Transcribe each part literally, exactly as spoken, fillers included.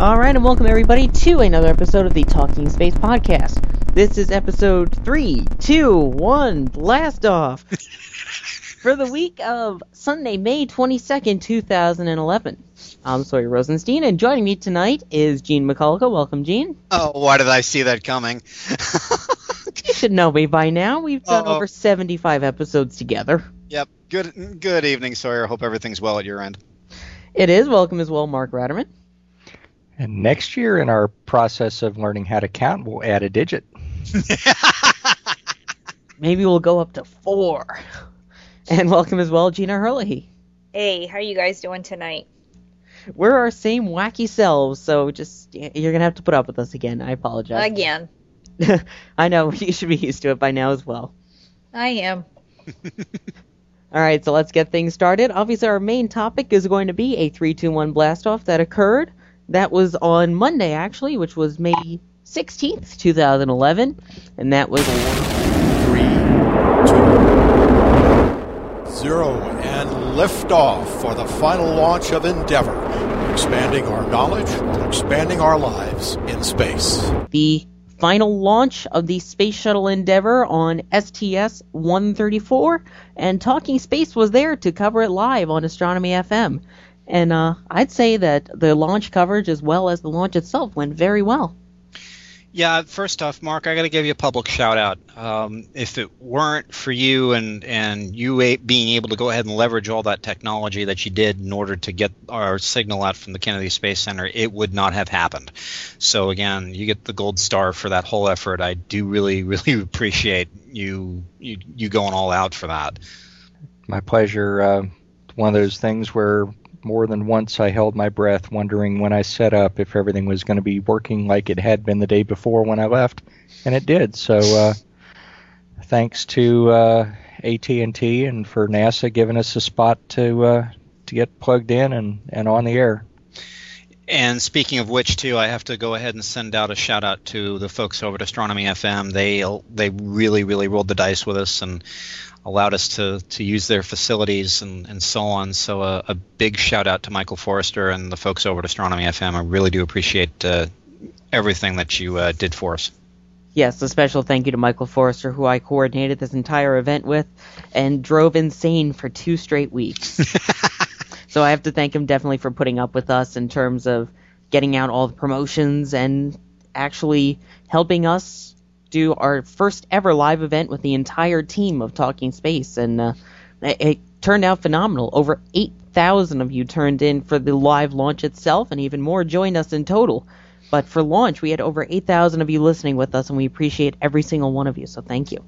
Alright, and welcome everybody to another episode of the Talking Space Podcast. This is episode three two one, blast off, for the week of Sunday, May twenty-second, two thousand eleven. I'm Sawyer Rosenstein, and joining me tonight is Gene McCulloch. Welcome, Gene. Oh, why did I see that coming? You should know me by now. We've done Uh-oh. over seventy-five episodes together. Yep. Good, good evening, Sawyer. Hope everything's well at your end. It is. Welcome as well, Mark Ratterman. And next year, in our process of learning how to count, we'll add a digit. Maybe we'll go up to four. And welcome as well, Gina Herlihy. Hey, how are you guys doing tonight? We're our same wacky selves, so just you're going to have to put up with us again. I apologize. Again. I know, you should be used to it by now as well. I am. All right, so let's get things started. Obviously, our main topic is going to be a three two one blast-off that occurred. That was on Monday, actually, which was May sixteenth, two thousand eleven, and that was four, three, two, zero, and liftoff for the final launch of Endeavour, expanding our knowledge and expanding our lives in space. The final launch of the Space Shuttle Endeavour on S T S one thirty-four, and Talking Space was there to cover it live on Astronomy F M. And uh, I'd say that the launch coverage as well as the launch itself went very well. Yeah, first off, Mark, I got to give you a public shout-out. Um, if it weren't for you and, and you a- being able to go ahead and leverage all that technology that you did in order to get our signal out from the Kennedy Space Center, it would not have happened. So, again, you get the gold star for that whole effort. I do really, really appreciate you you, you going all out for that. My pleasure. Uh, one of those things where more than once I held my breath, wondering when I set up if everything was going to be working like it had been the day before when I left, and it did. So uh, thanks to uh, A T and T and for NASA giving us a spot to uh, to get plugged in and, and on the air. And speaking of which, too, I have to go ahead and send out a shout-out to the folks over at Astronomy F M. They they really, really rolled the dice with us and allowed us to, to use their facilities and, and so on. So uh, a big shout-out to Michael Forrester and the folks over at Astronomy F M. I really do appreciate uh, everything that you uh, did for us. Yes, a special thank you to Michael Forrester, who I coordinated this entire event with and drove insane for two straight weeks. So I have to thank him definitely for putting up with us in terms of getting out all the promotions and actually helping us do our first ever live event with the entire team of Talking Space. And uh, it, it turned out phenomenal. Over eight thousand of you turned in for the live launch itself, and even more joined us in total. But for launch, we had over eight thousand of you listening with us, and we appreciate every single one of you. So thank you.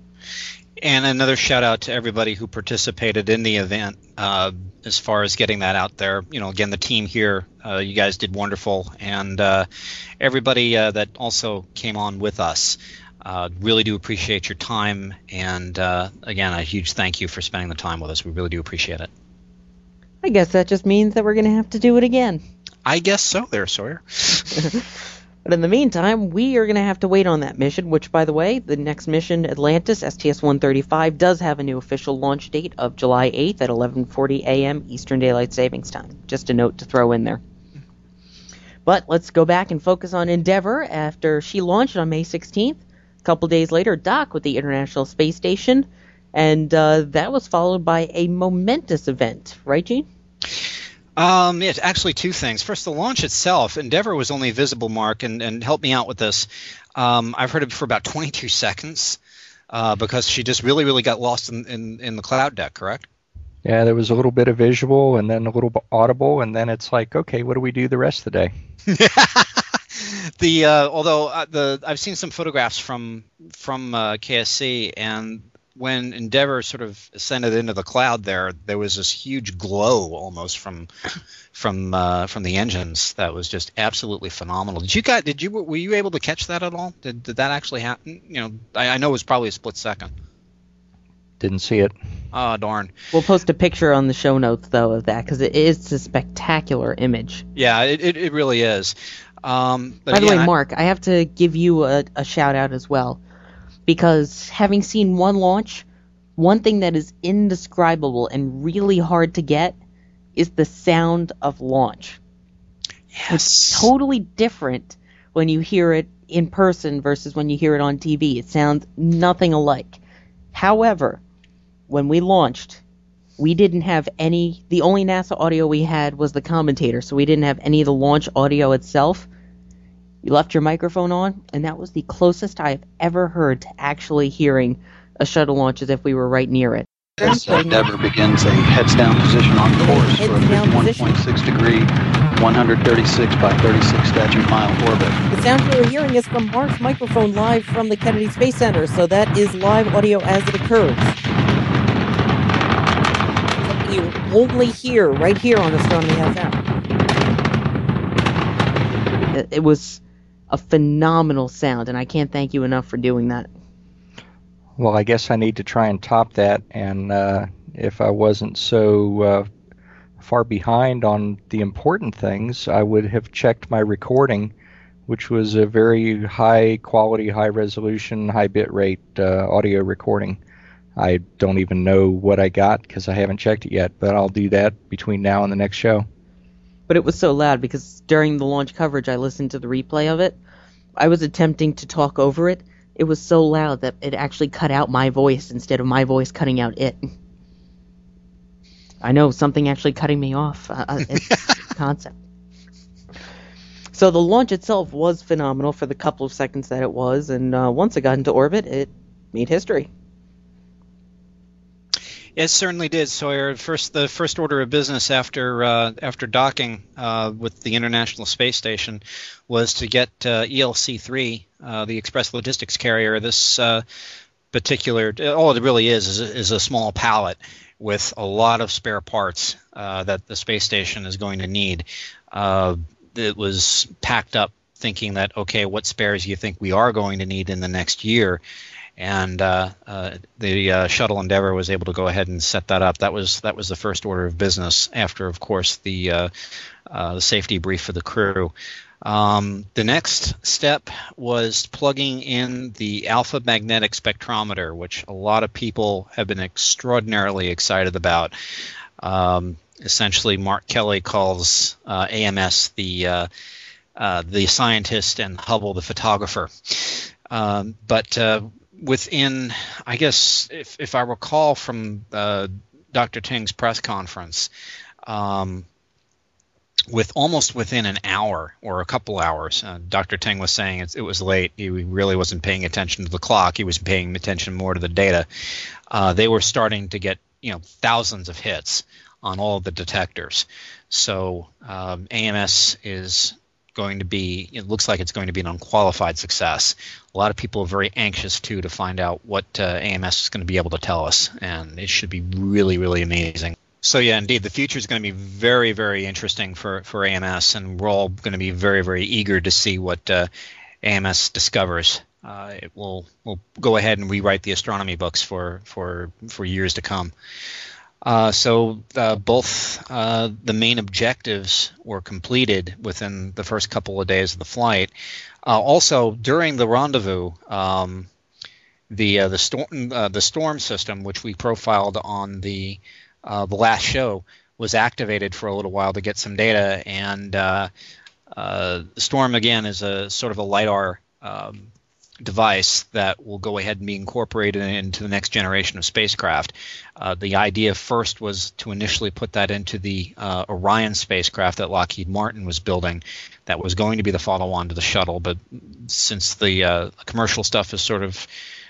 And another shout-out to everybody who participated in the event uh, as far as getting that out there. You know, again, the team here, uh, you guys did wonderful. And uh, everybody uh, that also came on with us, uh, really do appreciate your time. And, uh, again, a huge thank you for spending the time with us. We really do appreciate it. I guess that just means that we're going to have to do it again. I guess so there, Sawyer. But in the meantime, we are going to have to wait on that mission, which, by the way, the next mission, Atlantis, S T S one thirty-five, does have a new official launch date of July eighth at eleven forty a.m. Eastern Daylight Savings Time. Just a note to throw in there. But let's go back and focus on Endeavour. After she launched on May sixteenth, a couple days later, docked with the International Space Station, and uh, that was followed by a momentous event. Right, Gene? Um, it's actually two things. First, the launch itself, Endeavour was only visible, Mark, and, and help me out with this. Um, I've heard it for about twenty-two seconds uh, because she just really, really got lost in, in, in the cloud deck, correct? Yeah, there was a little bit of visual and then a little bit audible, and then it's like, okay, what do we do the rest of the day? the uh, although uh, the I've seen some photographs from from uh, K S C, and when Endeavour sort of ascended into the cloud, there there was this huge glow almost from from uh, from the engines that was just absolutely phenomenal. Did you guys, did you were you able to catch that at all? Did did that actually happen? You know, I, I know it was probably a split second. Didn't see it. Oh, darn. We'll post a picture on the show notes, though, of that, because it is a spectacular image. Yeah, it, it, it really is. Um, but By the yeah, way, I... Mark, I have to give you a, a shout-out as well, because having seen one launch, one thing that is indescribable and really hard to get is the sound of launch. Yes. It's totally different when you hear it in person versus when you hear it on T V. It sounds nothing alike. However, when we launched, we didn't have any, the only NASA audio we had was the commentator, so we didn't have any of the launch audio itself. You left your microphone on, and that was the closest I have ever heard to actually hearing a shuttle launch as if we were right near it. As Endeavour begins a heads-down position on course for a fifty-one point six degree, one thirty-six by thirty-six statute mile orbit. The sound you're hearing is from Mark's microphone live from the Kennedy Space Center, so that is live audio as it occurs. You only hear right here on Astronomy F M. It was a phenomenal sound, and I can't thank you enough for doing that. Well, I guess I need to try and top that, and uh, if I wasn't so uh, far behind on the important things, I would have checked my recording, which was a very high quality, high resolution, high bit rate uh, audio recording. I don't even know what I got because I haven't checked it yet, but I'll do that between now and the next show. But it was so loud because during the launch coverage, I listened to the replay of it. I was attempting to talk over it. It was so loud that it actually cut out my voice instead of my voice cutting out it. I know, something actually cutting me off. Uh, it's a concept. So the launch itself was phenomenal for the couple of seconds that it was, and uh, once it got into orbit, it made history. It certainly did, Sawyer. First, the first order of business after uh, after docking uh, with the International Space Station was to get uh, E L C three, uh, the Express Logistics Carrier. This uh, particular, all it really is, is, is a small pallet with a lot of spare parts uh, that the space station is going to need. Uh, it was packed up thinking that, okay, what spares do you think we are going to need in the next year? And uh, uh, the uh, shuttle Endeavour was able to go ahead and set that up. That was that was the first order of business after, of course, the, uh, uh, the safety brief for the crew. Um, the next step was plugging in the Alpha Magnetic Spectrometer, which a lot of people have been extraordinarily excited about. Um, essentially, Mark Kelly calls uh, A M S the uh, uh, the scientist and Hubble the photographer. Um, but uh, Within, I guess, if if I recall from uh, Doctor Ting's press conference, um, with almost within an hour or a couple hours, uh, Doctor Ting was saying it, it was late. He really wasn't paying attention to the clock. He was paying attention more to the data. Uh, they were starting to get, you know, thousands of hits on all of the detectors. So um, A M S is going to be, it looks like it's going to be an unqualified success. A lot of people are very anxious too to find out what uh, A M S is going to be able to tell us, and it should be really, really amazing. So yeah, indeed, the future is going to be very, very interesting for, for A M S, and we're all going to be very, very eager to see what uh, A M S discovers. Uh, it will will go ahead and rewrite the astronomy books for for, for years to come. Uh, so uh, both uh, the main objectives were completed within the first couple of days of the flight. Uh, also, during the rendezvous, um, the uh, the storm uh, the STORRM system, which we profiled on the uh, the last show, was activated for a little while to get some data. And uh, uh, STORRM again is a sort of a LIDAR um, device that will go ahead and be incorporated into the next generation of spacecraft. Uh, the idea first was to initially put that into the uh, Orion spacecraft that Lockheed Martin was building. That was going to be the follow-on to the shuttle, but since the uh, commercial stuff has sort of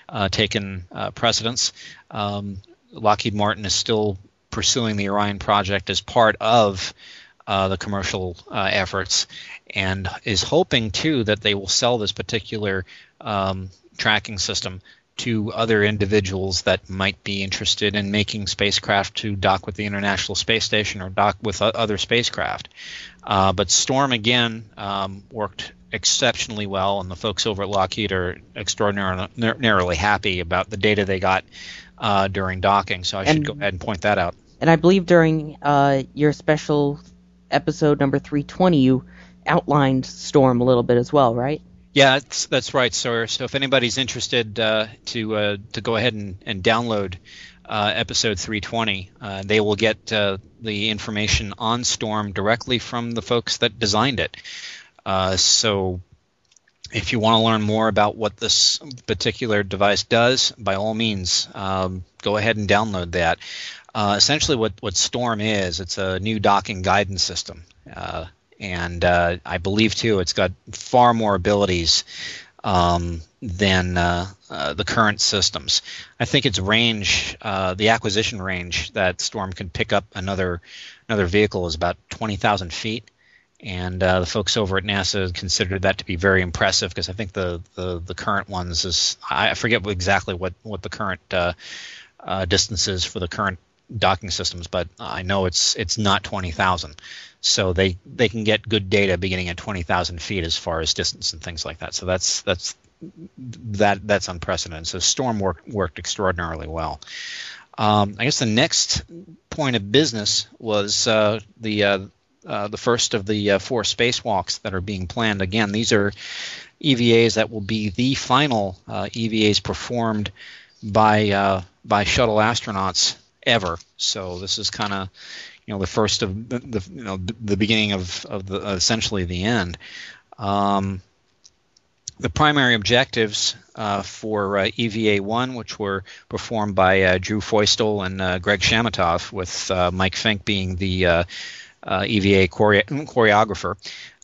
uh, taken uh, precedence, um, Lockheed Martin is still pursuing the Orion project as part of Uh, the commercial uh, efforts, and is hoping too that they will sell this particular um, tracking system to other individuals that might be interested in making spacecraft to dock with the International Space Station or dock with uh, other spacecraft. Uh, but STORRM again um, worked exceptionally well, and the folks over at Lockheed are extraordinarily happy about the data they got uh, during docking. So I and, should go ahead and point that out. And I believe during uh, your special episode number three twenty, you outlined STORRM a little bit as well, right? Yeah, that's, that's right, Sawyer. So if anybody's interested uh, to uh, to go ahead and, and download uh, episode three twenty, uh, they will get uh, the information on STORRM directly from the folks that designed it. Uh, so if you want to learn more about what this particular device does, by all means, um, go ahead and download that. Uh, essentially, what, what STORRM is, it's a new docking guidance system, uh, and uh, I believe, too, it's got far more abilities um, than uh, uh, the current systems. I think its range, uh, the acquisition range that STORRM can pick up another another vehicle is about twenty thousand feet, and uh, the folks over at NASA considered that to be very impressive, because I think the, the, the current ones is – I forget exactly what, what the current uh, uh, distance is for the current docking systems, but I know it's it's not twenty thousand, so they they can get good data beginning at twenty thousand feet as far as distance and things like that. So that's that's that that's unprecedented. So STORRM work, worked extraordinarily well. Um, I guess the next point of business was uh, the uh, uh, the first of the uh, four spacewalks that are being planned. Again, these are E V As that will be the final uh, E V As performed by uh, by shuttle astronauts ever. So this is kind of, you know, the first of the, the you know the beginning of of the, uh, essentially the end. Um, the primary objectives uh, for uh, E V A one, which were performed by uh, Drew Feustel and uh, Greg Chamitoff, with uh, Mike Fincke being the uh, uh, E V A chore- choreographer,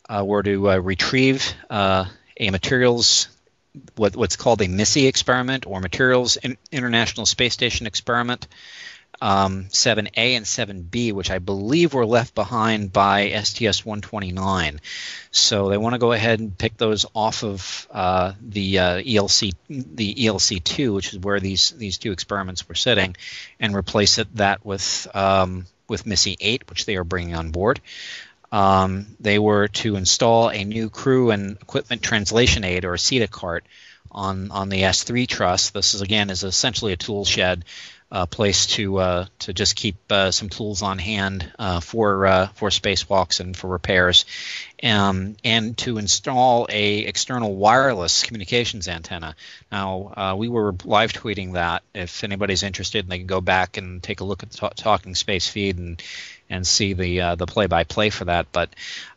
uh, were to uh, retrieve uh, a materials. What, what's called a MISSE experiment, or Materials in, International Space Station Experiment um, seven A and seven B, which I believe were left behind by S T S one twenty-nine. So they want to go ahead and pick those off of uh, the uh, E L C, the E L C two, which is where these these two experiments were sitting, and replace it that with um, with MISSE eight, which they are bringing on board. Um, they were to install a new crew and equipment translation aid, or a C E T A cart, on, on the S three truss. This is again is essentially a tool shed, a uh, place to uh, to just keep uh, some tools on hand uh, for uh, for spacewalks and for repairs, um, and to install a external wireless communications antenna. Now uh, we were live tweeting that. If anybody's interested, they can go back and take a look at the ta- Talking Space feed and. and see the uh, the play-by-play for that. But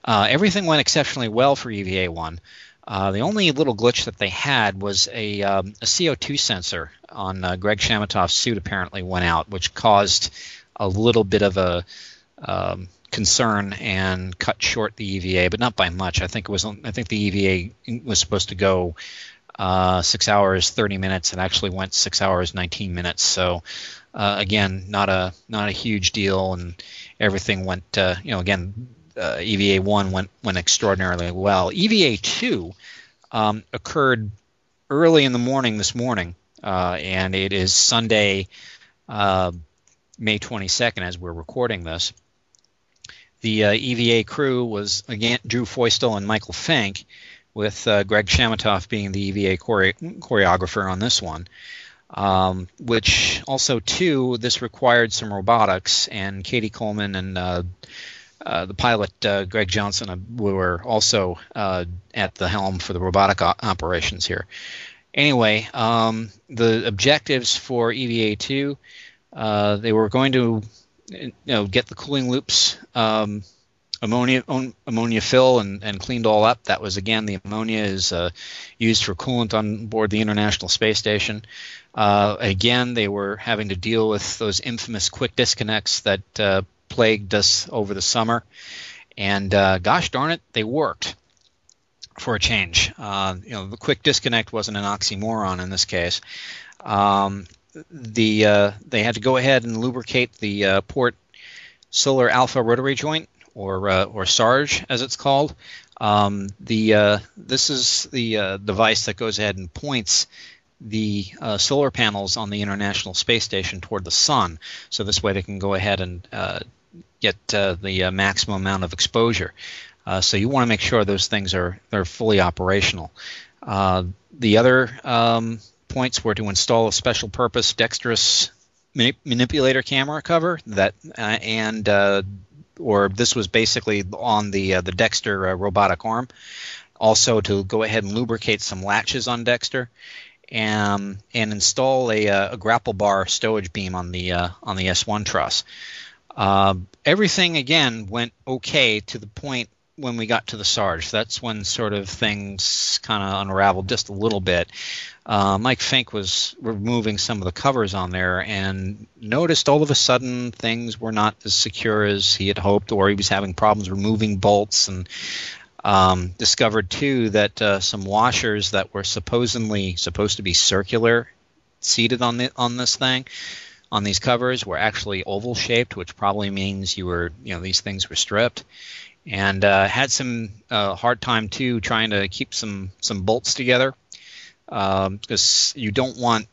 uh, everything went exceptionally well for E V A one. Uh, the only little glitch that they had was a, um, a C O two sensor on uh, Greg Chamitoff's suit apparently went out, which caused a little bit of a um, concern and cut short the E V A, but not by much. I think it was. I think the E V A was supposed to go uh, six hours, thirty minutes, and actually went six hours, nineteen minutes. So uh, again, not a not a huge deal, and everything went, uh, you know, again, uh, E V A one went, went extraordinarily well. E V A two um, occurred early in the morning this morning, uh, and it is Sunday, uh, May twenty-second, as we're recording this. The uh, E V A crew was, again, Drew Feustel and Michael Fincke, with uh, Greg Chamitoff being the E V A chore- choreographer on this one. Um, which also, too, this required some robotics, and Katie Coleman and uh, uh, the pilot, uh, Greg Johnson, uh, were also uh, at the helm for the robotic o- operations here. Anyway, um, the objectives for E V A two, uh, they were going to you know, get the cooling loops um, ammonia on, ammonia fill and, and cleaned all up. That was, again, the ammonia is uh, used for coolant on board the International Space Station. Uh, again, they were having to deal with those infamous quick disconnects that uh, plagued us over the summer. And uh, gosh darn it, they worked for a change. Uh, you know, the quick disconnect wasn't an oxymoron in this case. Um, the uh, they had to go ahead and lubricate the uh, port solar alpha rotary joint, or uh, or SARJ as it's called. Um, the uh, this is the uh, device that goes ahead and points the uh, solar panels on the International Space Station toward the sun. So this way they can go ahead and uh, get uh, the uh, maximum amount of exposure. Uh, so you want to make sure those things are they're fully operational. Uh, the other um, points were to install a special purpose dexterous manip manipulator camera cover that uh, and uh, or this was basically on the uh, the Dexter uh, robotic arm. Also to go ahead and lubricate some latches on Dexter, and and install a, uh, a grapple bar stowage beam on the uh, on the S one truss. Uh, everything again went okay to the point when we got to the SARJ. That's when sort of things kind of unraveled just a little bit. Uh, Mike Fincke was removing some of the covers on there and noticed all of a sudden things were not as secure as he had hoped, or he was having problems removing bolts, and um, discovered too that uh, some washers that were supposedly supposed to be circular seated on the on this thing, on these covers, were actually oval shaped, which probably means you were you know these things were stripped. And uh, had some uh, hard time too trying to keep some some bolts together, because um, you don't want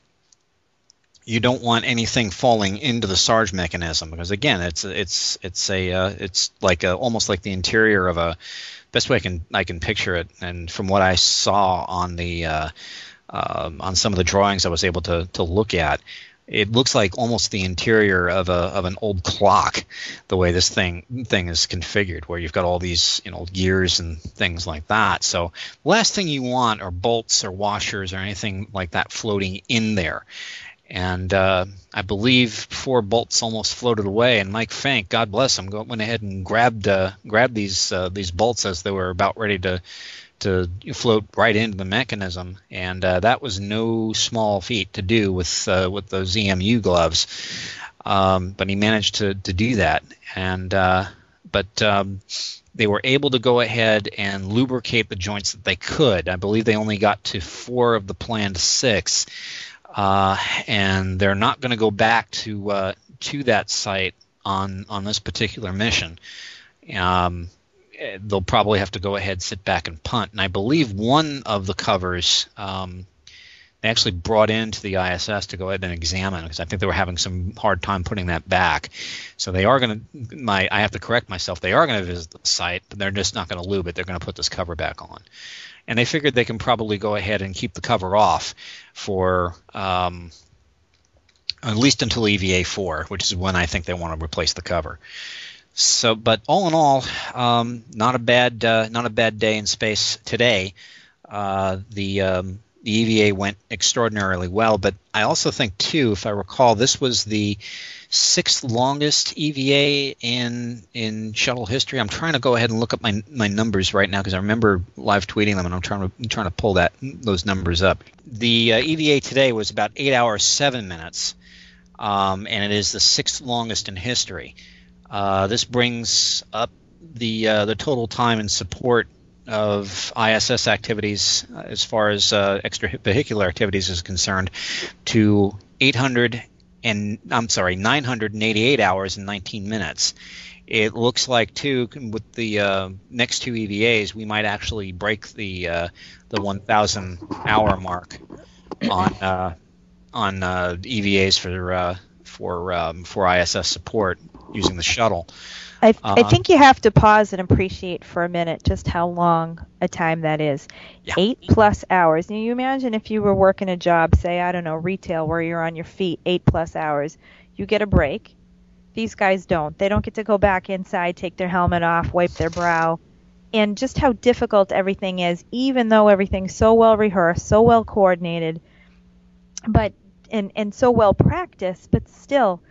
you don't want anything falling into the SARJ mechanism, because again it's it's it's a uh, it's like a, almost like the interior of a, best way I can I can picture it, and from what I saw on the uh, uh, on some of the drawings I was able to to look at. It looks like almost the interior of a of an old clock, the way this thing thing is configured, where you've got all these you know gears and things like that. So the last thing you want are bolts or washers or anything like that floating in there. And uh, I believe four bolts almost floated away, and Mike Fincke, God bless him, went ahead and grabbed uh, grabbed these uh, these bolts as they were about ready to to float right into the mechanism, and uh, that was no small feat to do with uh, with those E M U gloves. Um, but he managed to to do that, and uh, but um, they were able to go ahead and lubricate the joints that they could. I believe they only got to four of the planned six, uh, and they're not going to go back to uh, to that site on on this particular mission. Um, They'll probably have to go ahead, sit back, and punt. And I believe one of the covers um, they actually brought into the I S S to go ahead and examine, because I think they were having some hard time putting that back. So they are going to. My I have to correct myself. They are going to visit the site, but they're just not going to lube it. They're going to put this cover back on, and they figured they can probably go ahead and keep the cover off for. Um, at least until E V A four, which is when I think they want to replace the cover. So, but all in all, um, not a bad uh, not a bad day in space today. Uh, the um, the E V A went extraordinarily well, but I also think too, if I recall, this was the sixth longest E V A in in shuttle history. I'm trying to go ahead and look up my my numbers right now, because I remember live tweeting them, and I'm trying to I'm trying to pull that those numbers up. The uh, E V A today was about eight hours seven minutes, um, and it is the sixth longest in history. Uh, this brings up the uh, the total time in support of I S S activities, uh, as far as uh, extravehicular activities is concerned, to eight hundred and I'm sorry, nine hundred eighty-eight hours and nineteen minutes. It looks like too, with the uh, next two E V As, we might actually break the uh, the one thousand hour mark on uh, on uh, E V As for uh, for um, for I S S support using the shuttle. I, uh, I think you have to pause and appreciate for a minute just how long a time that is. Yeah. Eight plus hours. Now you imagine if you were working a job, say, I don't know, retail, where you're on your feet, eight plus hours. You get a break. These guys don't. They don't get to go back inside, take their helmet off, wipe their brow. And just how difficult everything is, even though everything's so well rehearsed, so well coordinated, but and, and so well practiced, but still,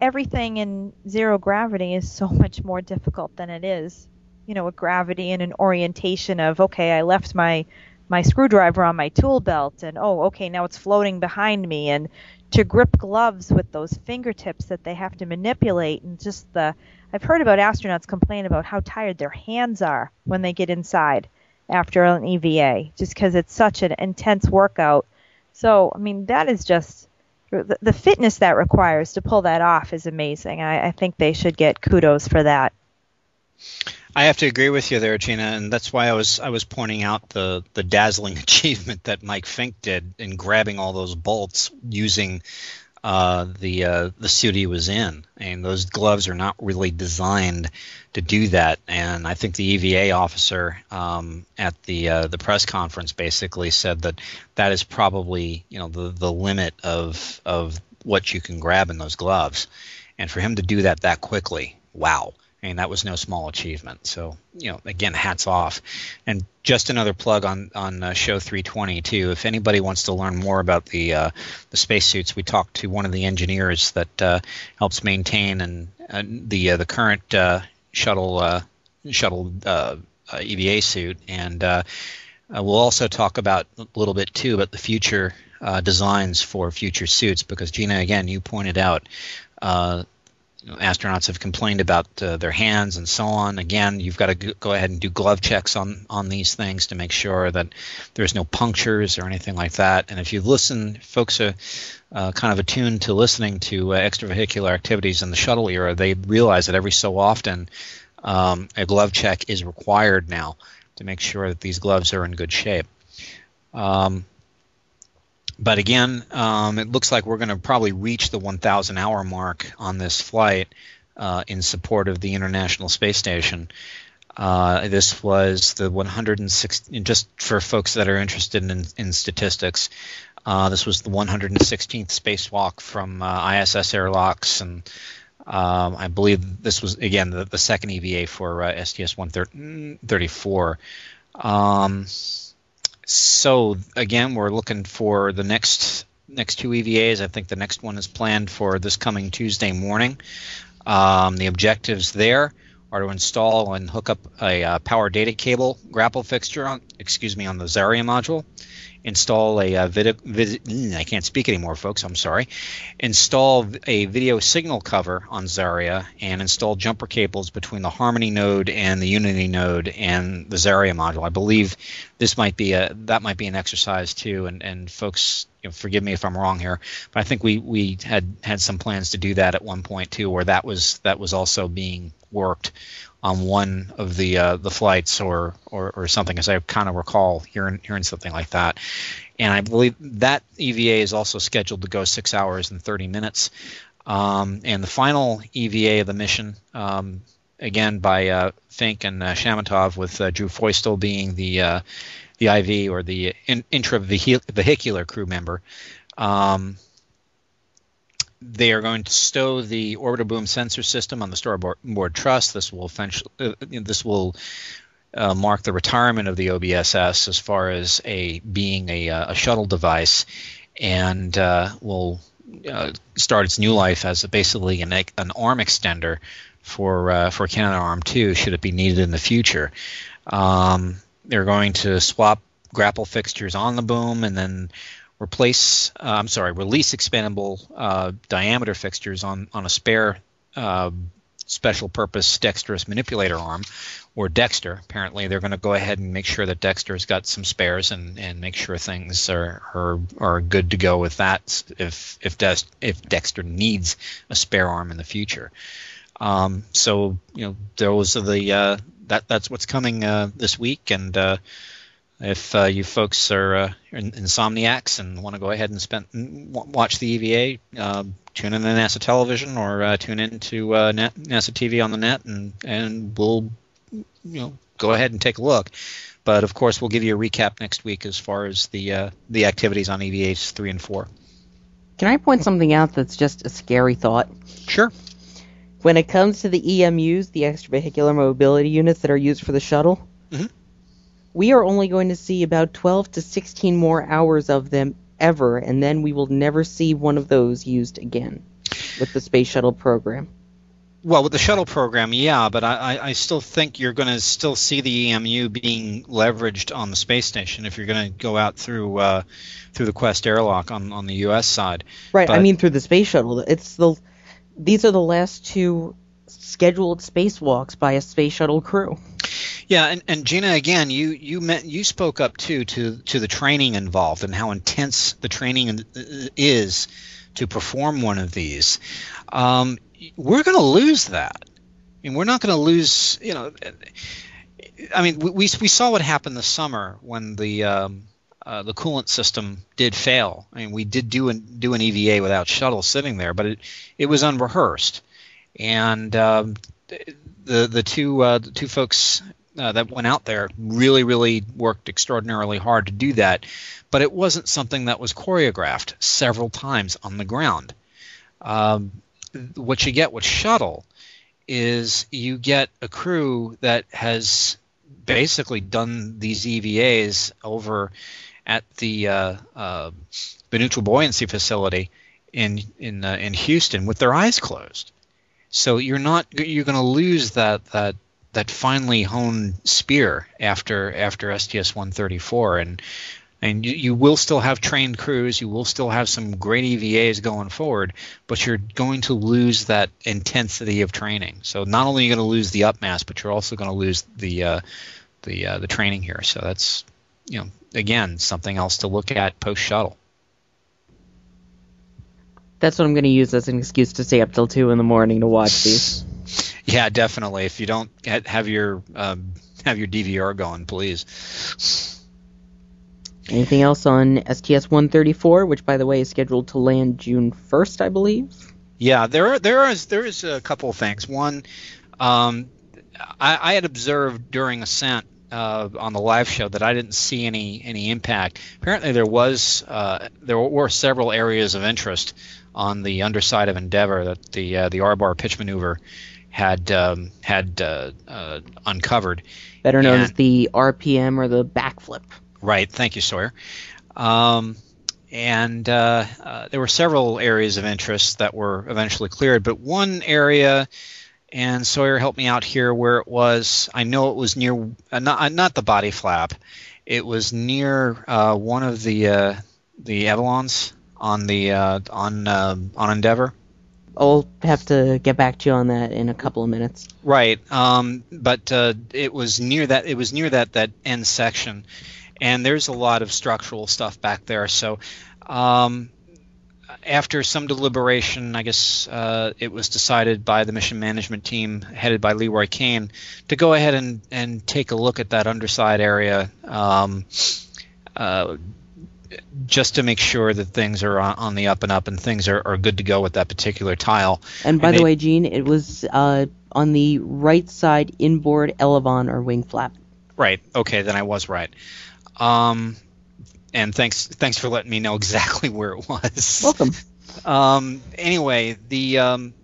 everything in zero gravity is so much more difficult than it is you know, a gravity and an orientation of, okay, I left my my screwdriver on my tool belt, and oh, okay, now it's floating behind me, and to grip gloves with those fingertips that they have to manipulate, and just the, I've heard about astronauts complain about how tired their hands are when they get inside after an E V A, just because it's such an intense workout. So, I mean, that is just, the, the fitness that requires to pull that off is amazing. I, I think they should get kudos for that. I have to agree with you there, Gina, and that's why I was I was pointing out the, the dazzling achievement that Mike Fincke did in grabbing all those bolts using uh, the uh, the suit he was in. And those gloves are not really designed to do that. And I think the E V A officer um, at the uh, the press conference basically said that that is probably, you know, the the limit of of what you can grab in those gloves. And for him to do that that quickly, wow. I mean, that was no small achievement. So, you know, again, hats off. And just another plug on on uh, show three twenty too. If anybody wants to learn more about the uh, the spacesuits, we talked to one of the engineers that uh, helps maintain and uh, the uh, the current uh, shuttle uh, shuttle uh, uh, E V A suit, and uh, uh, we'll also talk about a little bit too about the future uh, designs for future suits, because Gina, again, you pointed out. Uh, Astronauts have complained about uh, their hands and so on. Again, you've got to go ahead and do glove checks on, on these things to make sure that there's no punctures or anything like that. And if you listen, folks are uh, kind of attuned to listening to uh, extravehicular activities in the shuttle era, they realize that every so often um, a glove check is required now to make sure that these gloves are in good shape. Um, But again, um, it looks like we're going to probably reach the one thousand hour mark on this flight uh, in support of the International Space Station. Uh, this was the one hundred sixteenth, just for folks that are interested in, in statistics, uh, this was the one hundred sixteenth spacewalk from uh, I S S airlocks, and um, I believe this was, again, the, the second E V A for uh, S T S one thirty-four. Um So, again, we're looking for the next next two E V As. I think the next one is planned for this coming Tuesday morning. Um, the objectives there are to install and hook up a uh, power data cable grapple fixture on, excuse me, on the Zarya module, install a uh, video, vid, I can't speak anymore, folks, I'm sorry, install a video signal cover on Zarya, and install jumper cables between the Harmony node and the Unity node and the Zarya module. I believe this might be a, that might be an exercise too, and, and folks, you know, forgive me if I'm wrong here, but I think we, we had, had some plans to do that at one point too, where that was, that was also being worked on one of the uh, the flights or, or or something, as I kind of recall hearing hearing something like that. And I believe that E V A is also scheduled to go six hours and thirty minutes. Um, and the final E V A of the mission, um, again by uh, Fincke and uh, Chamitoff, with uh, Drew Feustel being the uh, the I V or the in, intravehicular crew member. Um, They are going to stow the orbital boom sensor system on the starboard truss. This will uh, this will uh, mark the retirement of the O B S S as far as a being a, uh, a shuttle device, and uh, will uh, start its new life as a, basically an, an arm extender for uh, for Canada Arm two should it be needed in the future. Um, they're going to swap grapple fixtures on the boom, and then replace, uh, I'm sorry, release expandable uh, diameter fixtures on, on a spare uh, special purpose dexterous manipulator arm, or Dexter. Apparently, they're going to go ahead and make sure that Dexter's got some spares, and, and make sure things are, are are good to go with that if if De- if Dexter needs a spare arm in the future. Um, so you know, those are the uh, that that's what's coming uh, this week, and. Uh, If uh, you folks are uh, insomniacs and want to go ahead and spend watch the E V A, uh, tune in to NASA television, or uh, tune in to uh, Net, NASA T V on the net, and, and we'll you know go ahead and take a look. But, of course, we'll give you a recap next week as far as the uh, the activities on E V As three and four. Can I point something out that's just a scary thought? Sure. When it comes to the E M Us, the extravehicular mobility units that are used for the shuttle, mm-hmm. we are only going to see about twelve to sixteen more hours of them ever, and then we will never see one of those used again with the space shuttle program. Well, with the shuttle program, yeah, but I, I still think you're going to still see the E M U being leveraged on the space station if you're going to go out through uh, through the Quest airlock on, on the U S side. Right. But, I mean, through the space shuttle, it's the these are the last two scheduled spacewalks by a space shuttle crew. Yeah, and, and Gina, again, you you met, you spoke up too to to the training involved and how intense the training is to perform one of these. Um, we're going to lose that. I mean, we're not going to lose, you know, I mean, we, we saw what happened this summer when the um, uh, the coolant system did fail. I mean, we did do an, do an E V A without shuttle sitting there, but it, it was unrehearsed. And um, the, the, two, uh, the two folks uh, that went out there really, really worked extraordinarily hard to do that. But it wasn't something that was choreographed several times on the ground. Um, what you get with shuttle is you get a crew that has basically done these E V As over at the uh, uh, neutral buoyancy facility in in uh, in Houston with their eyes closed. So you're not you're going to lose that that that finely honed spear after after S T S one thirty-four, and and you, you will still have trained crews. You will still have some great E V As going forward, but you're going to lose that intensity of training. So not only are you going to lose the upmass, but you're also going to lose the uh, the uh, the training here. So that's, you know, again, something else to look at post shuttle. That's what I'm going to use as an excuse to stay up till two in the morning to watch these. Yeah, definitely. If you don't have your um, have your D V R going, please. Anything else on S T S one thirty-four, which, by the way, is scheduled to land June first, I believe? Yeah, there are there is there is a couple of things. One, um, I, I had observed during ascent uh, on the live show that I didn't see any any impact. Apparently, there was uh, there were several areas of interest on the underside of Endeavour that the uh, the R-bar pitch maneuver had um, had uh, uh, uncovered. Better known as the R P M or the backflip. Right. Thank you, Sawyer. Um, and uh, uh, there were several areas of interest that were eventually cleared, but one area, and Sawyer helped me out here, where it was, I know it was near, uh, not, uh, not the body flap, it was near uh, one of the uh, the Avalons on the uh, on uh, on Endeavour. I'll have to get back to you on that in a couple of minutes. Right. Um, but uh, it was near that. It was near that that end section. And there's a lot of structural stuff back there. So um, after some deliberation, I guess uh, it was decided by the mission management team headed by Leroy Cain to go ahead and, and take a look at that underside area um, uh, just to make sure that things are on, on the up and up and things are, are good to go with that particular tile. And by and the they, way, Gene, it was uh, on the right side inboard elevon or wing flap. Right. Okay, then I was right. Um, and thanks, thanks for letting me know exactly where it was. Welcome. Um, anyway, the um,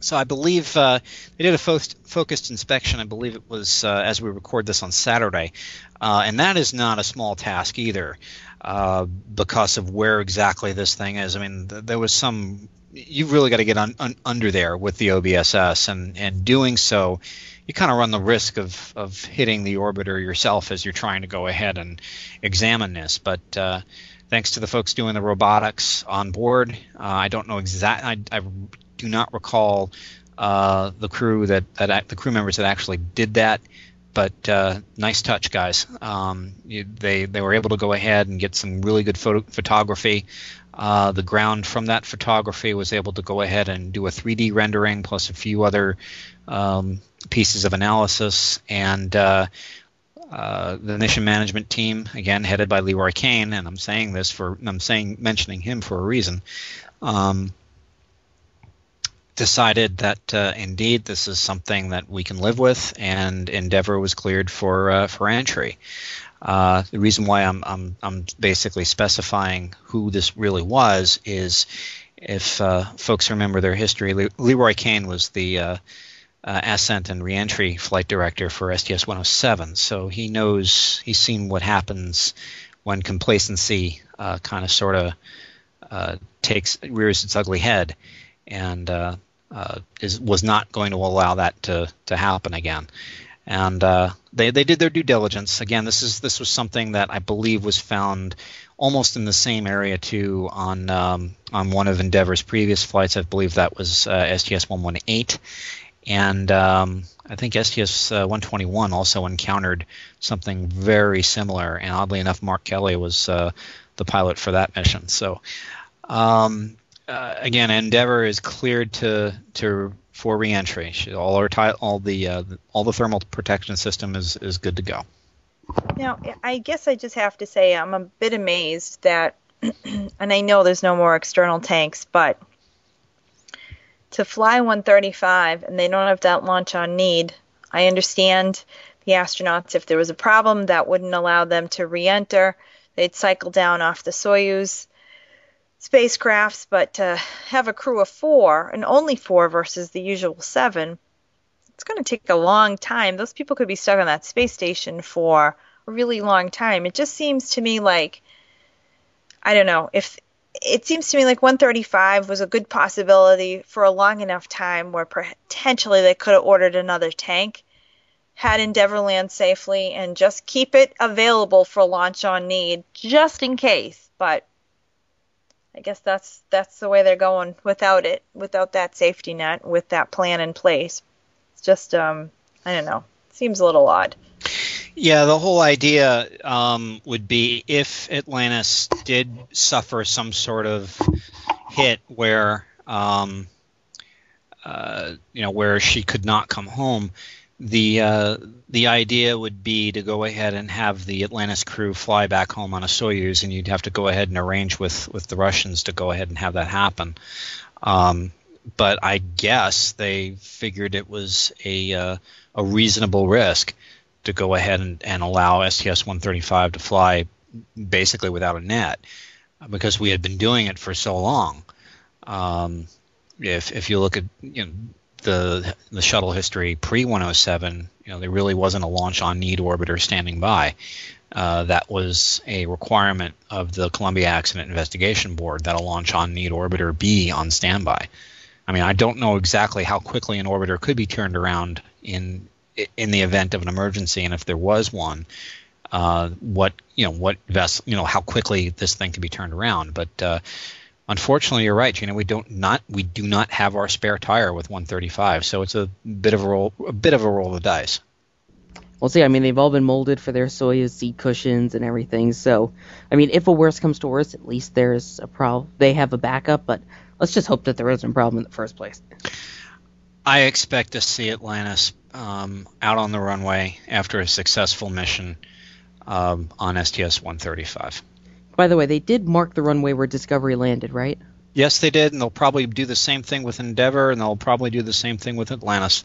so I believe uh, they did a fo- focused inspection. I believe it was uh, as we record this on Saturday, uh, and that is not a small task either, uh, because of where exactly this thing is. I mean, th- there was some. You've really got to get un- un- under there with the O B S S, and and doing so, you kind of run the risk of, of hitting the orbiter yourself as you're trying to go ahead and examine this. But uh, thanks to the folks doing the robotics on board, uh, I don't know exactly. I do not recall uh, the crew that, that I, the crew members that actually did that. But uh, nice touch, guys. Um, you, they they were able to go ahead and get some really good photo- photography. Uh, the ground from that photography was able to go ahead and do a three D rendering plus a few other um, pieces of analysis. And uh, uh, the mission management team, again headed by Leroy Cain, and I'm saying this for I'm saying mentioning him for a reason. Um, decided that uh, indeed this is something that we can live with, and Endeavour was cleared for uh, for entry. Uh, the reason why I'm I'm I'm basically specifying who this really was is, if uh, folks remember their history, Le- Leroy Cain was the uh, uh, ascent and reentry flight director for S T S one oh seven, so he knows he's seen what happens when complacency uh, kind of sort of uh, takes rears its ugly head. And uh, uh, is was not going to allow that to to happen again. And uh, they they did their due diligence. Again, this is this was something that I believe was found almost in the same area too on um, on one of Endeavour's previous flights. I believe that was uh, S T S one eighteen, and um, I think S T S one twenty-one also encountered something very similar. And oddly enough, Mark Kelly was uh, the pilot for that mission. So um, uh, again, Endeavour is cleared to to. for reentry. All our ti- all the uh, all the thermal protection system is is good to go. Now, I guess I just have to say I'm a bit amazed that, and I know there's no more external tanks, but to fly one thirty-five and they don't have that launch on need, I understand the astronauts, if there was a problem that wouldn't allow them to reenter, they'd cycle down off the Soyuz spacecrafts, but to have a crew of four, and only four versus the usual seven, it's going to take a long time. Those people could be stuck on that space station for a really long time. It just seems to me like, I don't know, if it seems to me like one thirty-five was a good possibility for a long enough time where potentially they could have ordered another tank, had Endeavour land safely, and just keep it available for launch on need, just in case. But I guess that's that's the way they're going without it, without that safety net, with that plan in place. It's just, um, I don't know, seems a little odd. Yeah, the whole idea um, would be if Atlantis did suffer some sort of hit where, um, uh, you know, where she could not come home, the uh, the idea would be to go ahead and have the Atlantis crew fly back home on a Soyuz, and you'd have to go ahead and arrange with, with the Russians to go ahead and have that happen. Um, but I guess they figured it was a uh, a reasonable risk to go ahead and, and allow S T S one thirty-five to fly basically without a net, because we had been doing it for so long. Um, if if you look at, you know, The, the shuttle history pre one oh seven, you know, there really wasn't a launch on need orbiter standing by. Uh, that was a requirement of the Columbia Accident Investigation Board that a launch on need orbiter be on standby. I mean, I don't know exactly how quickly an orbiter could be turned around in in the event of an emergency, and if there was one, uh, what you know, what vessel, you know, how quickly this thing could be turned around, but. Uh, Unfortunately, you're right, Gina. We don't not we do not have our spare tire with one thirty-five, so it's a bit of a roll, a bit of a roll of the dice. Well, see, I mean, they've all been molded for their Soyuz seat cushions and everything. So, I mean, if a worst comes to worst, at least there's a problem. They have a backup, but let's just hope that there isn't a problem in the first place. I expect to see Atlantis um, out on the runway after a successful mission um, on S T S one thirty-five. By the way, they did mark the runway where Discovery landed, right? Yes, they did, and they'll probably do the same thing with Endeavour, and they'll probably do the same thing with Atlantis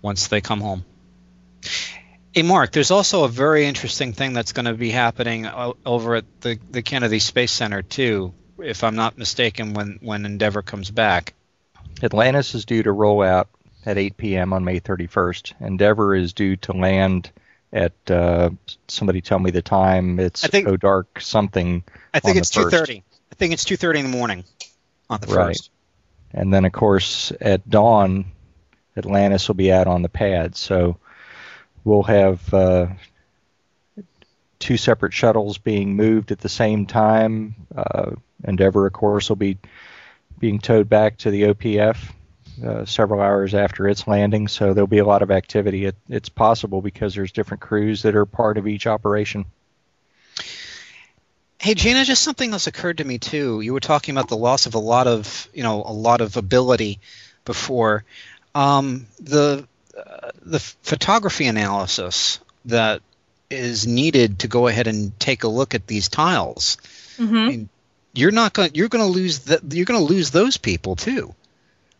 once they come home. Hey, Mark, there's also a very interesting thing that's going to be happening over at the, the Kennedy Space Center, too, if I'm not mistaken, when, when Endeavour comes back. Atlantis is due to roll out at eight p.m. on May thirty-first. Endeavour is due to land at uh, somebody tell me the time. It's think, oh dark something. I think on it's two thirty. I think it's two thirty in the morning on the right. first. And then of course at dawn, Atlantis will be out on the pad. So we'll have uh, two separate shuttles being moved at the same time. Uh, Endeavour, of course, will be being towed back to the O P F. Uh, several hours after its landing, so there'll be a lot of activity. It, it's possible because there's different crews that are part of each operation. Hey, Gina, just something that's occurred to me too. You were talking about the loss of a lot of, you know, a lot of ability before. Um, the uh, the photography analysis that is needed to go ahead and take a look at these tiles. Mm-hmm. I mean, you're not going. You're going to lose. The, you're going to lose those people too.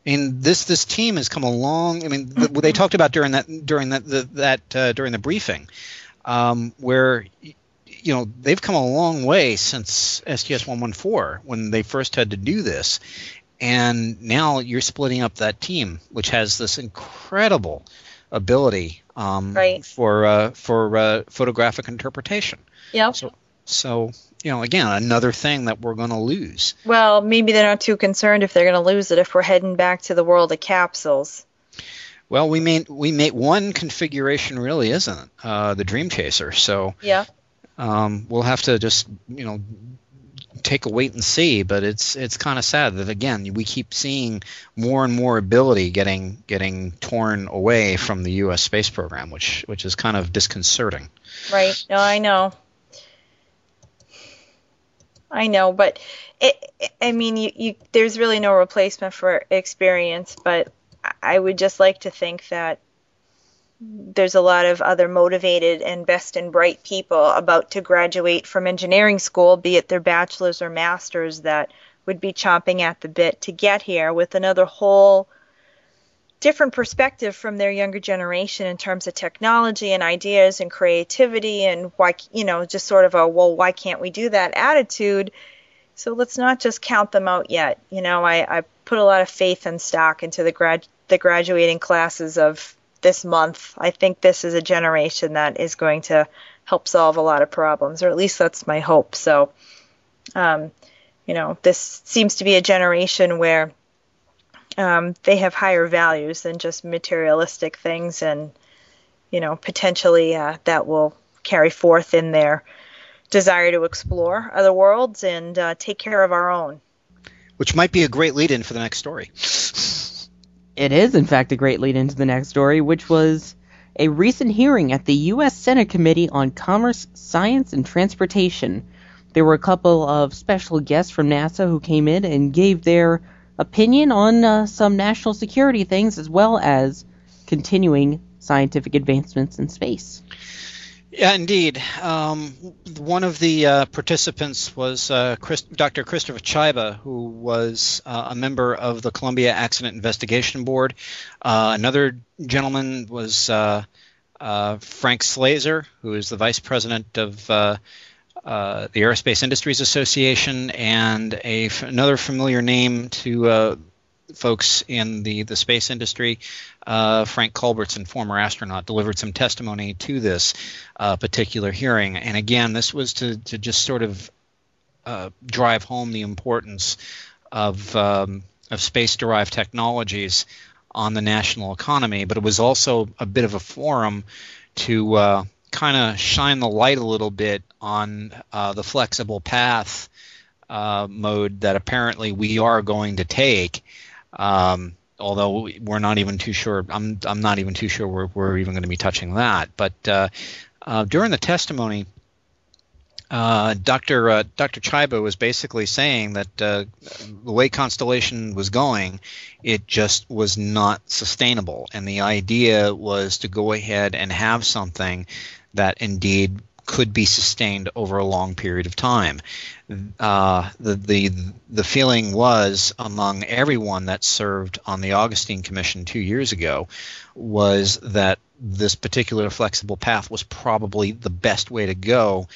I mean, this this team has come along. I mean, the, what they talked about during that during that the, that uh, during the briefing, um, where you know they've come a long way since S T S one fourteen when they first had to do this, and now you're splitting up that team, which has this incredible ability um, right. for uh, for uh, photographic interpretation. Yeah. So, so you know, again, another thing that we're going to lose. Well, maybe they're not too concerned if they're going to lose it if we're heading back to the world of capsules. Well, we made we made one configuration really isn't uh, the Dream Chaser, so yeah, um, we'll have to just you know take a wait and see. But it's it's kind of sad that again we keep seeing more and more ability getting getting torn away from the U S space program, which which is kind of disconcerting. Right. No, I know. I know, but it, I mean, you, you, there's really no replacement for experience, but I would just like to think that there's a lot of other motivated and best and bright people about to graduate from engineering school, be it their bachelor's or master's, that would be chomping at the bit to get here with another whole different perspective from their younger generation in terms of technology and ideas and creativity and why, you know, just sort of a, well, why can't we do that attitude? So let's not just count them out yet. You know, I, I put a lot of faith and stock into the grad, the graduating classes of this month. I think this is a generation that is going to help solve a lot of problems, or at least that's my hope. So, um, you know, this seems to be a generation where Um, they have higher values than just materialistic things, and you know potentially uh, that will carry forth in their desire to explore other worlds and uh, take care of our own. Which might be a great lead-in for the next story. It is, in fact, a great lead-in to the next story, which was a recent hearing at the U S Senate Committee on Commerce, Science, and Transportation. There were a couple of special guests from NASA who came in and gave their opinion on uh, some national security things, as well as continuing scientific advancements in space. Yeah, indeed. Um, one of the uh, participants was uh, Chris, Doctor Christopher Chiba, who was uh, a member of the Columbia Accident Investigation Board. Uh, another gentleman was uh, uh, Frank Slazer, who is the vice president of uh, Uh, the Aerospace Industries Association, and a f- another familiar name to uh, folks in the, the space industry, uh, Frank Culbertson, former astronaut, delivered some testimony to this uh, particular hearing. And again, this was to, to just sort of uh, drive home the importance of, um, of space-derived technologies on the national economy, but it was also a bit of a forum to uh, kind of shine the light a little bit on uh, the flexible path uh, mode that apparently we are going to take. Um, although we're not even too sure, I'm I'm not even too sure we're we're even going to be touching that. But uh, uh, during the testimony, uh, Doctor Uh, Doctor Chiba was basically saying that uh, the way Constellation was going, it just was not sustainable, and the idea was to go ahead and have something that indeed could be sustained over a long period of time. Uh, the, the the feeling was among everyone that served on the Augustine Commission two years ago was that this particular flexible path was probably the best way to go,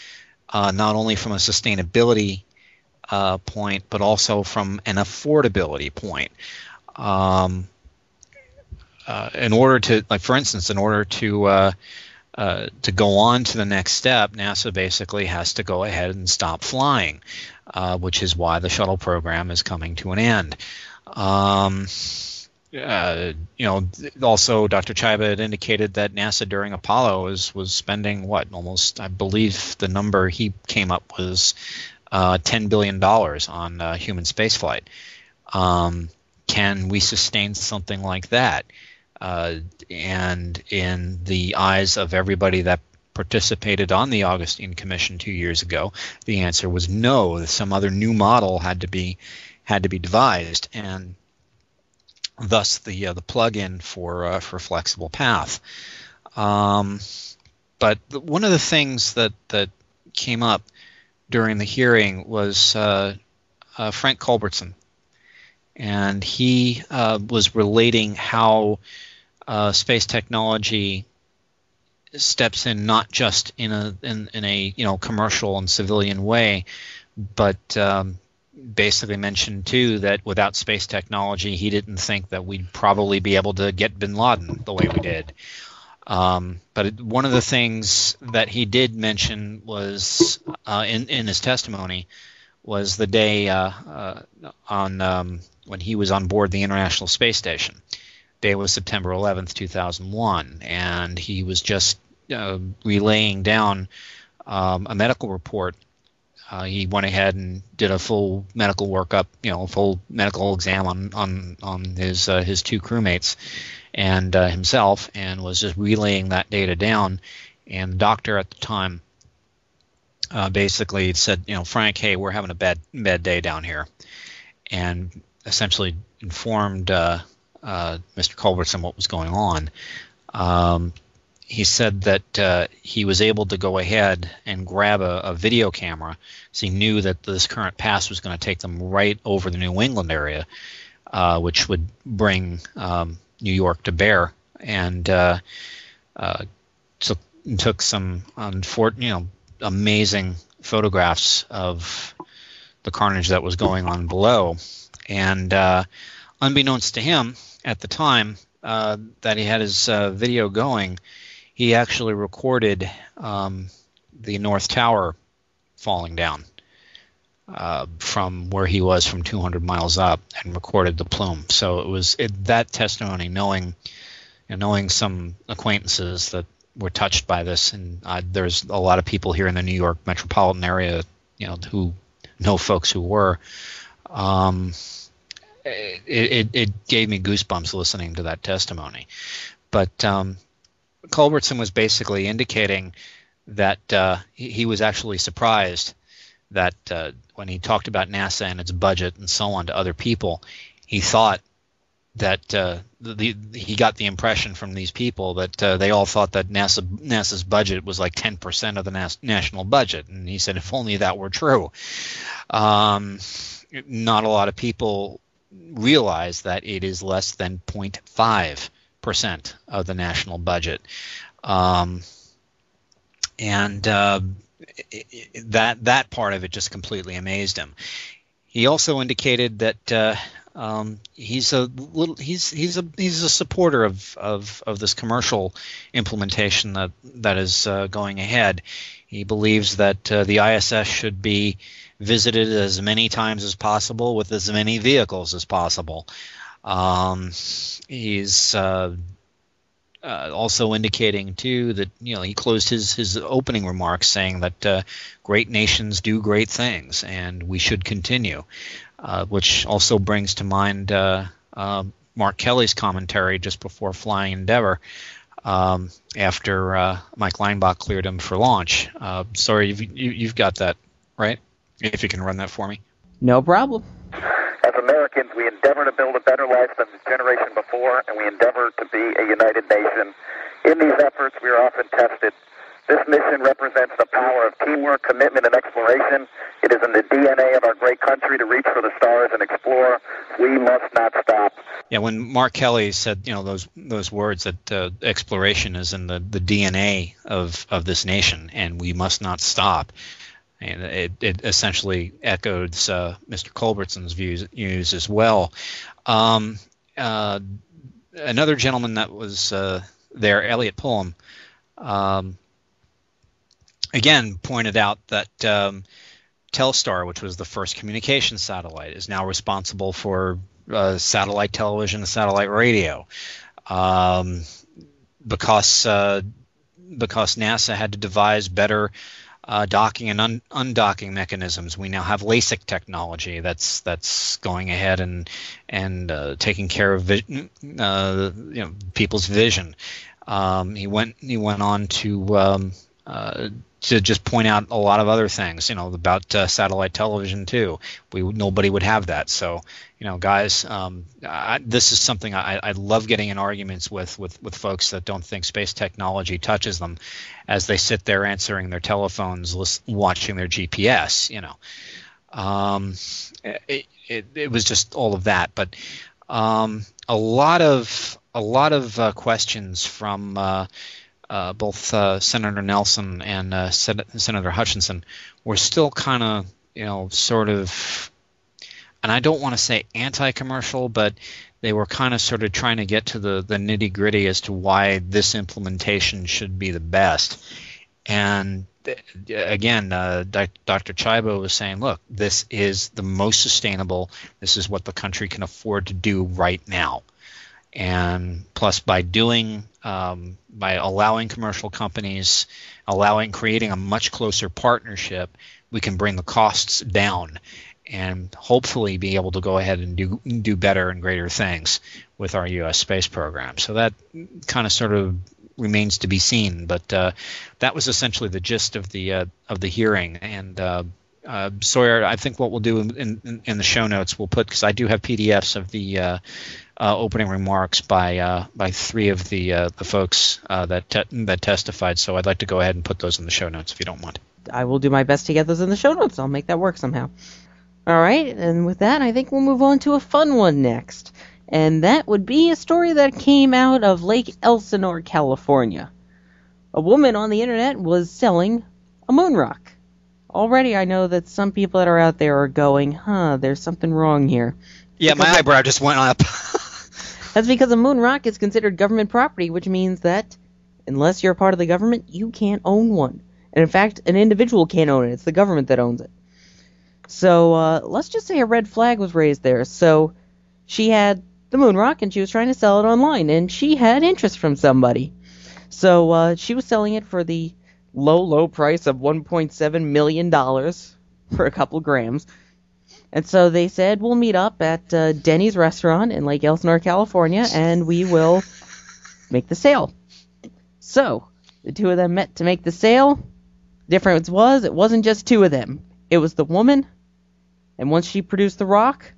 uh, not only from a sustainability uh, point, but also from an affordability point. Um, uh, in order to, like, for instance, in order to uh, Uh, to go on to the next step, NASA basically has to go ahead and stop flying, uh, which is why the shuttle program is coming to an end. Um, uh, you know, also, Doctor Chiba had indicated that NASA during Apollo was, was spending what, almost, I believe the number he came up was uh, ten billion dollars on uh, human spaceflight. Um, can we sustain something like that? Uh, and in the eyes of everybody that participated on the Augustine Commission two years ago, the answer was no. Some other new model had to be had to be devised, and thus the uh, the plug-in for uh, for flexible path. Um, but one of the things that that came up during the hearing was uh, uh, Frank Culbertson, and he uh, was relating how Uh, space technology steps in not just in a in, in a you know commercial and civilian way, but um, basically mentioned too that without space technology, he didn't think that we'd probably be able to get bin Laden the way we did. Um, but it, one of the things that he did mention was uh, in, in his testimony was the day uh, uh, on um, when he was on board the International Space Station. Day was September eleventh, two thousand one, and he was just uh, relaying down um, a medical report. Uh, he went ahead and did a full medical workup, you know, a full medical exam on on on his uh, his two crewmates and uh, himself, and was just relaying that data down. And the doctor at the time uh, basically said, you know, Frank, hey, we're having a bad bad day down here, and essentially informed Uh, Uh, Mister Culbertson what was going on. Um, he said that uh, he was able to go ahead and grab a, a video camera, so he knew that this current pass was going to take them right over the New England area, uh, which would bring um, New York to bear, and uh, uh, took, took some unfor- you know, amazing photographs of the carnage that was going on below. And uh, unbeknownst to him, at the time uh, that he had his uh, video going, he actually recorded um, the North Tower falling down uh, from where he was from two hundred miles up, and recorded the plume. So it was it, that testimony, knowing you know, knowing some acquaintances that were touched by this, and uh, there's a lot of people here in the New York metropolitan area, you know, who know folks who were. Um, It, it, it gave me goosebumps listening to that testimony. But um, Culbertson was basically indicating that uh, he, he was actually surprised that uh, when he talked about NASA and its budget and so on to other people, he thought that uh, the, the, he got the impression from these people that uh, they all thought that NASA NASA's budget was like ten percent of the nas- national budget. And he said, if only that were true. Um, not a lot of people realize that it is less than zero point five percent of the national budget. Um, and uh, it, it, that that part of it just completely amazed him. He also indicated that uh, um, he's a little he's he's a he's a supporter of of, of this commercial implementation that that is uh, going ahead. He believes that uh, the I S S should be visited as many times as possible with as many vehicles as possible. Um, he's uh, uh, also indicating too that, you know, he closed his his opening remarks saying that uh, great nations do great things, and we should continue, uh, which also brings to mind uh, uh, Mark Kelly's commentary just before flying Endeavour. Um, after uh, Mike Leinbach cleared him for launch. Uh, sorry, you've, you, you've got that, right? If you can run that for me. No problem. As Americans, we endeavor to build a better life than the generation before, and we endeavor to be a united nation. In these efforts, we are often tested. This mission represents the power of teamwork, commitment, and exploration. It is in the D N A of our great country to reach for the stars and explore. We must not stop. Yeah, when Mark Kelly said, you know, those those words that uh, exploration is in the, the D N A of, of this nation, and we must not stop, and it, it essentially echoes uh, Mister Culbertson's views, views as well. Um, uh, another gentleman that was uh, there, Elliot Pullum, um, again pointed out that um, Telstar, which was the first communication satellite, is now responsible for uh, satellite television and satellite radio, um, because uh, because NASA had to devise better uh, docking and un- undocking mechanisms. We now have LASIK technology that's that's going ahead and and uh, taking care of vi- uh, you know, people's vision. Um, he went he went on to um, uh, to just point out a lot of other things, you know, about uh, satellite television too. We nobody would have that. So, you know, guys, um, I, this is something I, I love getting in arguments with, with with folks that don't think space technology touches them, as they sit there answering their telephones, listen, watching their G P S. You know, um, it, it it was just all of that. But um, a lot of a lot of uh, questions from Uh, Uh, both uh, Senator Nelson and uh, Sen- Senator Hutchinson were still kind of, you know, sort of – and I don't want to say anti-commercial, but they were kind of sort of trying to get to the, the nitty-gritty as to why this implementation should be the best. And again, uh, Doctor Chibo was saying, look, this is the most sustainable. This is what the country can afford to do right now. And plus, by doing, um, by allowing commercial companies, allowing, creating a much closer partnership, we can bring the costs down and hopefully be able to go ahead and do do better and greater things with our U S space program. So that kind of sort of remains to be seen, but uh, that was essentially the gist of the uh, of the hearing. And uh, uh, Sawyer, I think what we'll do in, in, in the show notes, we'll put, because I do have P D Fs of the uh, uh, opening remarks by uh, by three of the uh, the folks uh, that te that testified. So I'd like to go ahead and put those in the show notes if you don't mind. I will do my best to get those in the show notes. I'll make that work somehow. All right, and with that, I think we'll move on to a fun one next. And that would be a story that came out of Lake Elsinore, California. A woman on the internet was selling a moon rock. Already I know that some people that are out there are going, huh, there's something wrong here. Yeah, because my eyebrow just went up. That's because a moon rock is considered government property, which means that unless you're part of the government, you can't own one. And in fact, an individual can't own it. It's the government that owns it. So uh, let's just say a red flag was raised there. So she had the moon rock, and she was trying to sell it online, and she had interest from somebody. So uh, she was selling it for the low, low price of one point seven million dollars for a couple grams. And so they said, we'll meet up at uh, Denny's restaurant in Lake Elsinore, California, and we will make the sale. So the two of them met to make the sale. The difference was, it wasn't just two of them. It was the woman, and once she produced the rock,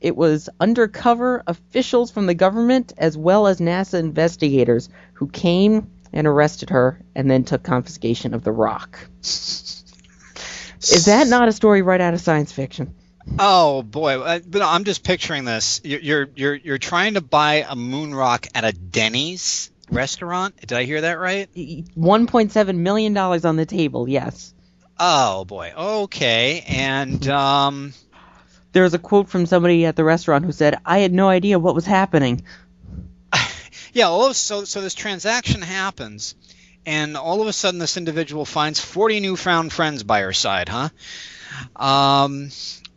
it was undercover officials from the government as well as NASA investigators who came and arrested her and then took confiscation of the rock. Is that not a story right out of science fiction? Oh boy! I, but I'm just picturing this. You're, you're you're you're trying to buy a moon rock at a Denny's restaurant. Did I hear that right? one point seven million dollars on the table. Yes. Oh boy. Okay, and um. There was a quote from somebody at the restaurant who said, I had no idea what was happening. Yeah, well, so, so this transaction happens, and all of a sudden this individual finds forty newfound friends by her side, huh? Um,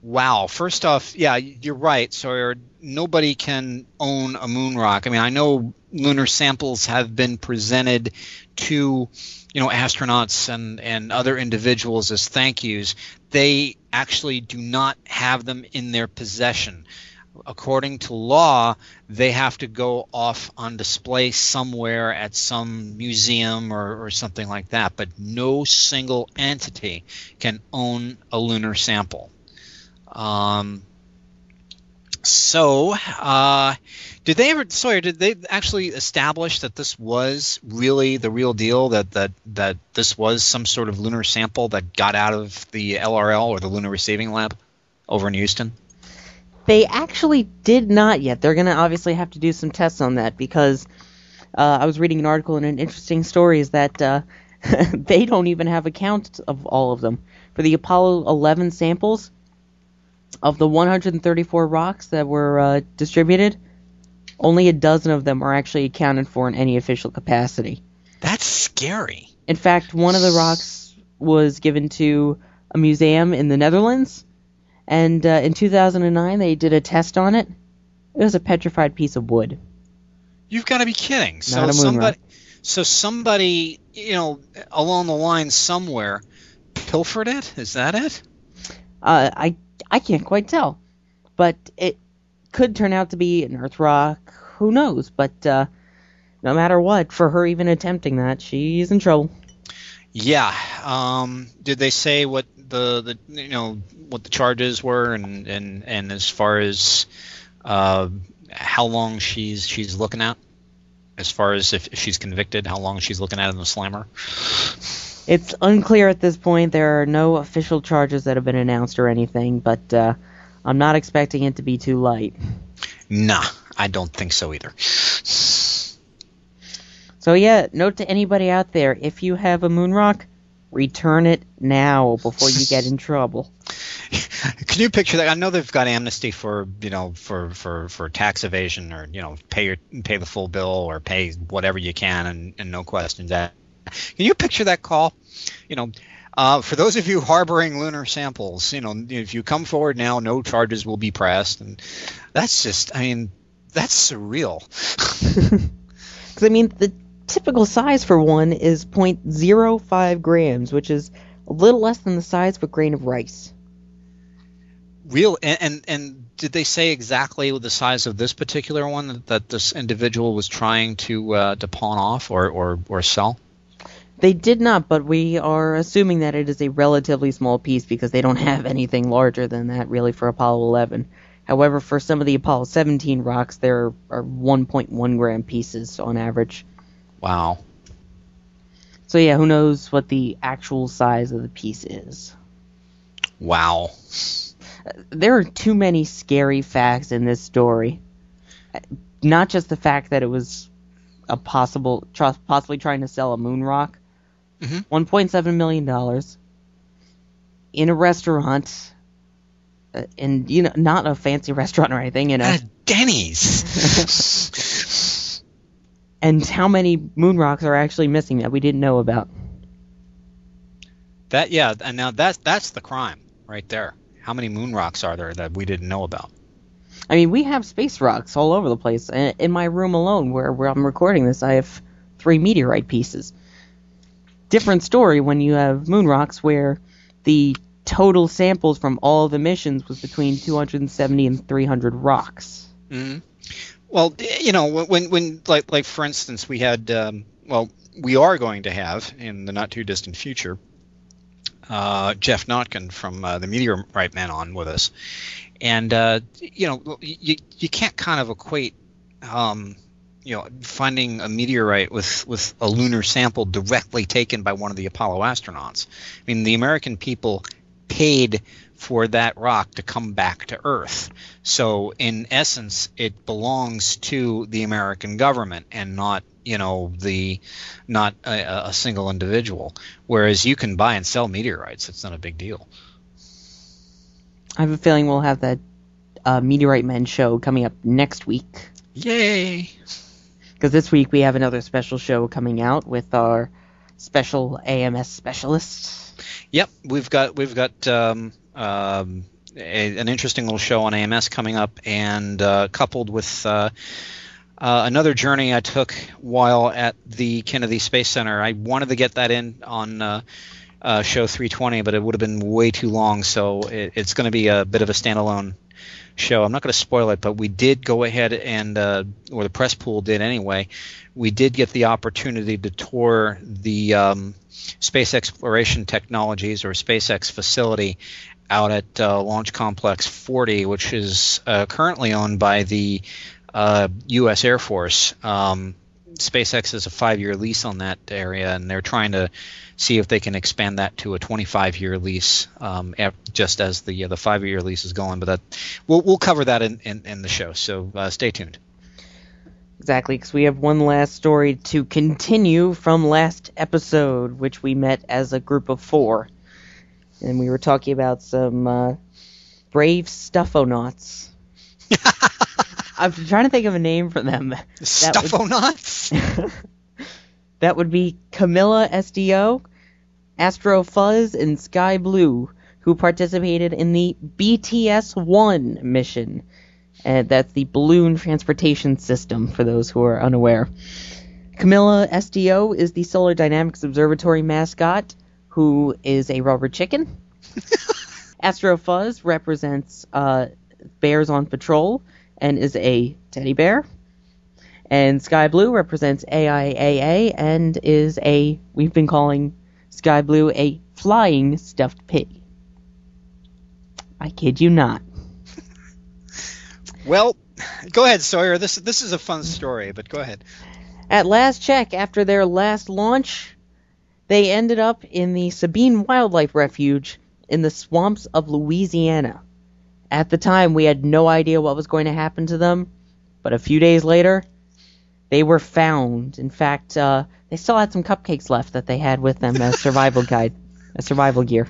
wow. First off, yeah, you're right, Sawyer. Nobody can own a moon rock. I mean, I know lunar samples have been presented to, you know, astronauts and, and other individuals as thank yous. They actually do not have them in their possession. According to law, they have to go off on display somewhere at some museum or, or something like that, but no single entity can own a lunar sample. Um, so uh, did they ever, Sawyer, did they actually establish that this was really the real deal, that, that, that this was some sort of lunar sample that got out of the L R L or the Lunar Receiving Lab over in Houston? They actually did not yet. They're going to obviously have to do some tests on that because uh, I was reading an article and an interesting story is that uh, they don't even have a count of all of them. For the Apollo eleven samples, of the one hundred thirty-four rocks that were uh, distributed, only a dozen of them are actually accounted for in any official capacity. That's scary. In fact, one of the rocks was given to a museum in the Netherlands, and uh, in two thousand nine they did a test on it. It was a petrified piece of wood. You've got to be kidding. Not so a moon somebody, rock. So somebody, you know, along the line somewhere pilfered it? Is that it? Uh, I I can't quite tell, but it could turn out to be an Earth rock. Who knows? But uh, no matter what, for her even attempting that, she's in trouble. Yeah. Um, did they say what the, the you know what the charges were, and and, and as far as uh, how long she's she's looking at, as far as if, if she's convicted, how long she's looking at in the slammer? It's unclear at this point. There are no official charges that have been announced or anything, but uh, I'm not expecting it to be too light. Nah, I don't think so either. So yeah, note to anybody out there, if you have a moon rock, return it now before you get in trouble. Can you picture that? I know they've got amnesty for, you know, for, for, for tax evasion, or, you know, pay your, pay the full bill, or pay whatever you can, and, and no questions asked. Can you picture that call? You know, uh, for those of you harboring lunar samples, you know, if you come forward now, no charges will be pressed. And that's just, I mean, that's surreal. Because, I mean, the typical size for one is zero point zero five grams, which is a little less than the size of a grain of rice. Real and, and and did they say exactly the size of this particular one that, that this individual was trying to uh, to pawn off or, or or sell? They did not, but we are assuming that it is a relatively small piece because they don't have anything larger than that really for Apollo eleven. However, for some of the Apollo seventeen rocks, there are one point one gram pieces on average. Wow. So yeah, who knows what the actual size of the piece is? Wow. There are too many scary facts in this story. Not just the fact that it was a possible, possibly trying to sell a moon rock. Mm-hmm. one point seven million dollars in a restaurant, uh, and you know, not a fancy restaurant or anything. You know, uh, Denny's. And how many moon rocks are actually missing that we didn't know about? That yeah, and now that's that's the crime right there. How many moon rocks are there that we didn't know about? I mean, we have space rocks all over the place. In my room alone, where, where I'm recording this, I have three meteorite pieces. Different story when you have moon rocks, where the total samples from all the missions was between two hundred seventy and three hundred rocks. Mm-hmm. Well, you know, when when like like for instance, we had um, well, we are going to have in the not too distant future. Uh, Jeff Notkin from uh, the Meteorite Man on with us, and uh, you know you you can't kind of equate um, you know finding a meteorite with, with a lunar sample directly taken by one of the Apollo astronauts. I mean, the American people paid for that rock to come back to Earth, so in essence, it belongs to the American government and not. You know, the not a, a single individual. Whereas you can buy and sell meteorites; it's not a big deal. I have a feeling we'll have that uh, Meteorite Men show coming up next week. Yay! Because this week we have another special show coming out with our special A M S specialists. Yep, we've got we've got um, um, a, an interesting little show on A M S coming up, and uh, coupled with. Uh, Uh, another journey I took while at the Kennedy Space Center. I wanted to get that in on uh, uh, show three twenty, but it would have been way too long, so it, it's going to be a bit of a standalone show. I'm not going to spoil it, but we did go ahead and, uh, or the press pool did anyway, we did get the opportunity to tour the um, Space Exploration Technologies, or SpaceX facility, out at uh, Launch Complex forty, which is uh, currently owned by the Uh, U S Air Force. um, SpaceX has a five-year lease on that area, and they're trying to see if they can expand that to a twenty-five year lease, um, just as the uh, the five-year lease is going. But that, we'll we'll cover that in, in, in the show, so uh, stay tuned. Exactly, because we have one last story to continue from last episode, which we met as a group of four, and we were talking about some uh, brave stuff-o-nauts. I'm trying to think of a name for them. Stuff-o-nauts? That would be Camilla S D O, Astro Fuzz, and Sky Blue, who participated in the B T S one mission. And that's the Balloon Transportation System, for those who are unaware. Camilla S D O is the Solar Dynamics Observatory mascot, who is a rubber chicken. Astro Fuzz represents uh, bears on patrol, and is a teddy bear. And Sky Blue represents A I A A and is a, we've been calling Sky Blue a flying stuffed pig. I kid you not. Well, go ahead, Sawyer. This this is a fun story, but go ahead. At last check, after their last launch, they ended up in the Sabine Wildlife Refuge in the swamps of Louisiana. At the time, we had no idea what was going to happen to them, but a few days later, they were found. In fact, uh, they still had some cupcakes left that they had with them as survival guide, as survival gear.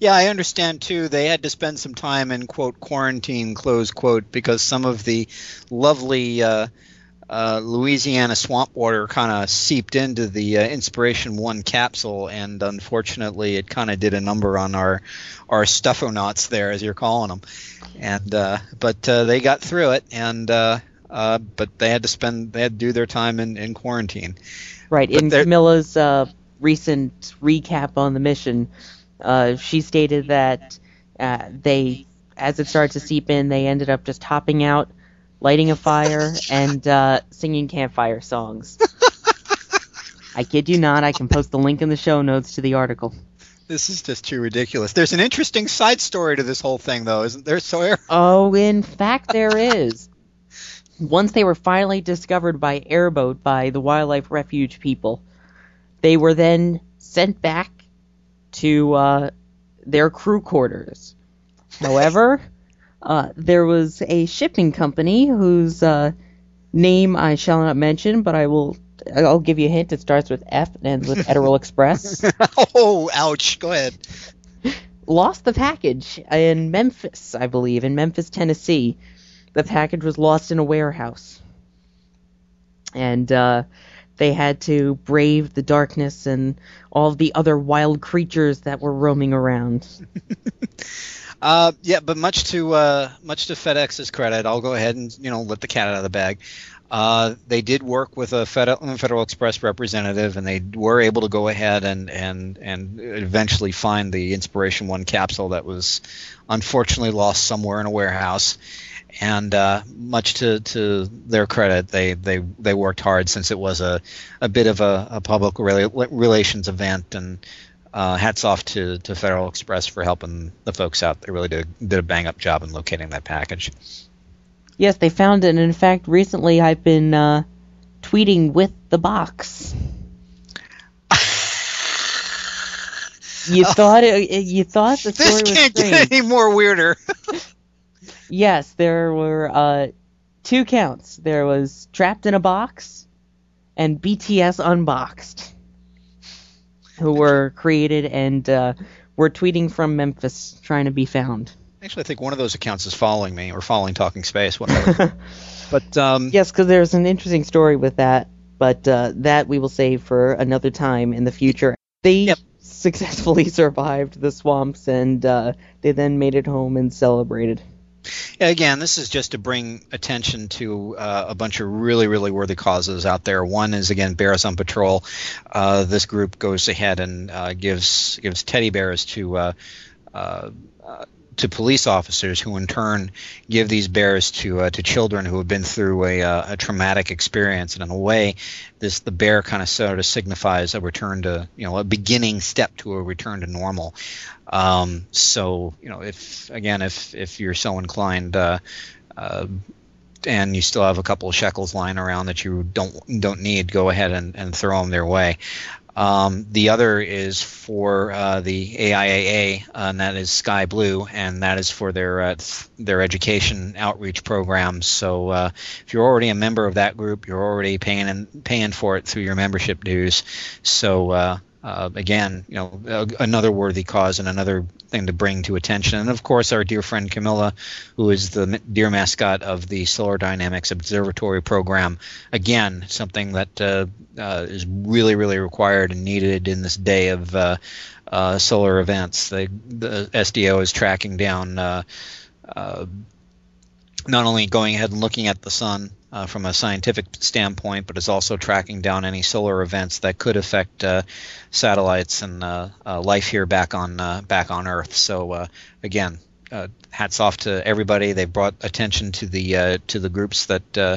Yeah, I understand, too. They had to spend some time in, quote, quarantine, close quote, because some of the lovely uh, uh, Louisiana swamp water kind of seeped into the uh, Inspiration one capsule, and unfortunately it kind of did a number on our, our stuffonauts there, as you're calling them. And uh, But uh, they got through it, and uh, uh, but they had to spend – they had to do their time in, in quarantine. Right. But in Camilla's uh, recent recap on the mission – Uh, she stated that uh, they, as it started to seep in, they ended up just hopping out, lighting a fire, and uh, singing campfire songs. I kid you not, I can post the link in the show notes to the article. This is just too ridiculous. There's an interesting side story to this whole thing, though, isn't there, Sawyer? Oh, in fact, there is. Once they were finally discovered by airboat by the wildlife refuge people, they were then sent back to uh, their crew quarters. However, uh, there was a shipping company whose uh, name I shall not mention, but I will. I'll give you a hint. It starts with F and ends with Federal Express. Oh, ouch! Go ahead. Lost the package in Memphis, I believe, in Memphis, Tennessee. The package was lost in a warehouse, and uh, they had to brave the darkness and all the other wild creatures that were roaming around. uh, yeah, but much to uh, much to FedEx's credit, I'll go ahead and you know let the cat out of the bag. Uh, they did work with a Fed- Federal Express representative, and they were able to go ahead and and and eventually find the Inspiration one capsule that was unfortunately lost somewhere in a warehouse. And uh, much to, to their credit, they, they, they worked hard since it was a, a bit of a, a public rela- relations event. And uh, hats off to, to Federal Express for helping the folks out. They really did, did a bang-up job in locating that package. Yes, they found it. And, in fact, recently I've been uh, tweeting with the box. You thought it, you thought the story was strange. This can't get any more weirder. Yes, there were uh, two counts. There was Trapped in a Box and B T S Unboxed, who were created and uh, were tweeting from Memphis trying to be found. Actually, I think one of those accounts is following me or following Talking Space, whatever. But um, yes, because there's an interesting story with that, but uh, that we will save for another time in the future. They yep. successfully survived the swamps, and uh, they then made it home and celebrated. Again, this is just to bring attention to uh, a bunch of really, really worthy causes out there. One is, again, Bears on Patrol. Uh, this group goes ahead and uh, gives gives teddy bears to uh, uh, to police officers, who in turn give these bears to uh, to children who have been through a, uh, a traumatic experience. And in a way, this the bear kind of sort of signifies a return to, you know, a beginning step to a return to normal. Um, so, you know, if, again, if, if you're so inclined, uh, uh, and you still have a couple of shekels lying around that you don't, don't need, go ahead and, and throw them their way. Um, the other is for, uh, the A I A A, uh, and that is Sky Blue, and that is for their, uh, th- their education outreach programs. So, uh, if you're already a member of that group, you're already paying and paying for it through your membership dues. So, uh, Uh, again, you know, uh, another worthy cause and another thing to bring to attention. And, of course, our dear friend Camilla, who is the dear mascot of the Solar Dynamics Observatory program. Again, something that uh, uh, is really, really required and needed in this day of uh, uh, solar events. They, the S D O is tracking down uh, uh, not only going ahead and looking at the sun, Uh, from a scientific standpoint, but it's also tracking down any solar events that could affect uh, satellites and uh, uh, life here back on uh, back on Earth. So uh, again, uh, hats off to everybody. They've brought attention to the uh, to the groups that uh,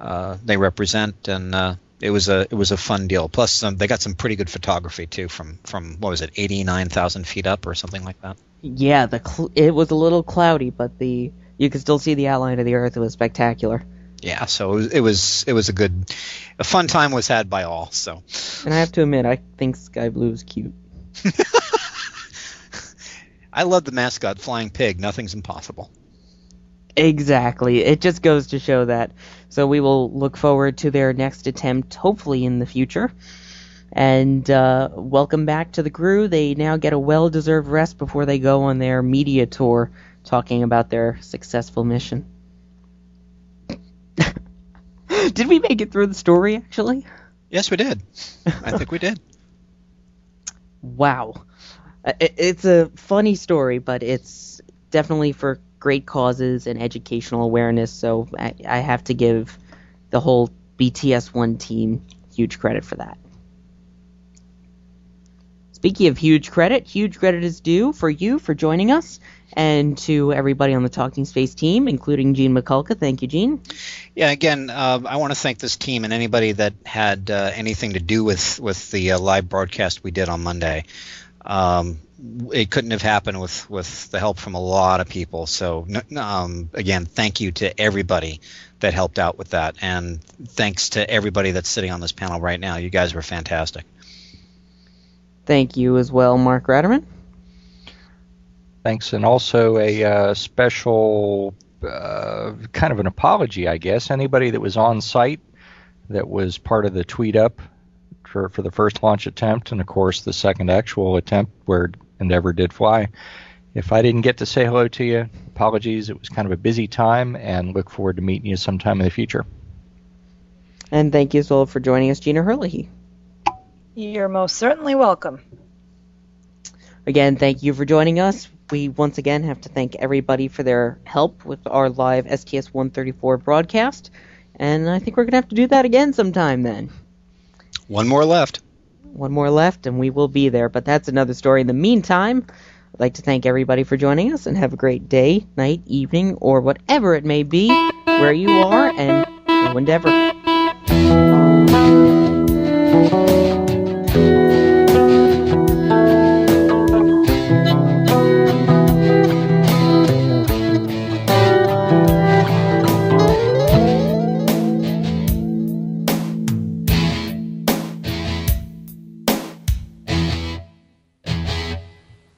uh, they represent, and uh, it was a it was a fun deal. Plus, um, they got some pretty good photography too from from what was it, eighty-nine thousand feet up or something like that. Yeah, the cl- it was a little cloudy, but the you could still see the outline of the Earth. It was spectacular. Yeah, so it was, it was it was a good, a fun time was had by all. So, and I have to admit, I think Sky Blue is cute. I love the mascot, Flying Pig. Nothing's impossible. Exactly. It just goes to show that. So we will look forward to their next attempt, hopefully in the future. And uh, welcome back to the crew. They now get a well-deserved rest before they go on their media tour talking about their successful mission. Did we make it through the story, actually? Yes, we did. I think we did. Wow. It's a funny story, but it's definitely for great causes and educational awareness, so I, I have to give the whole B T S one team huge credit for that. Speaking of huge credit, huge credit is due for you for joining us, and to everybody on the Talking Space team, including Gene McCulloch. Thank you, Gene. Yeah, again, uh, I want to thank this team and anybody that had uh, anything to do with, with the uh, live broadcast we did on Monday. Um, it couldn't have happened with, with the help from a lot of people. So, um, again, thank you to everybody that helped out with that. And thanks to everybody that's sitting on this panel right now. You guys were fantastic. Thank you as well, Mark Ratterman. Thanks, and also a uh, special uh, kind of an apology, I guess. Anybody that was on site that was part of the tweet-up for, for the first launch attempt and, of course, the second actual attempt where Endeavour did fly. If I didn't get to say hello to you, apologies. It was kind of a busy time, and look forward to meeting you sometime in the future. And thank you as well for joining us, Gina Herlihy. You're most certainly welcome. Again, thank you for joining us. We once again have to thank everybody for their help with our live S T S one thirty-four broadcast, and I think we're going to have to do that again sometime then. One more left. One more left, and we will be there, but that's another story. In the meantime, I'd like to thank everybody for joining us, and have a great day, night, evening, or whatever it may be where you are, and go Endeavour.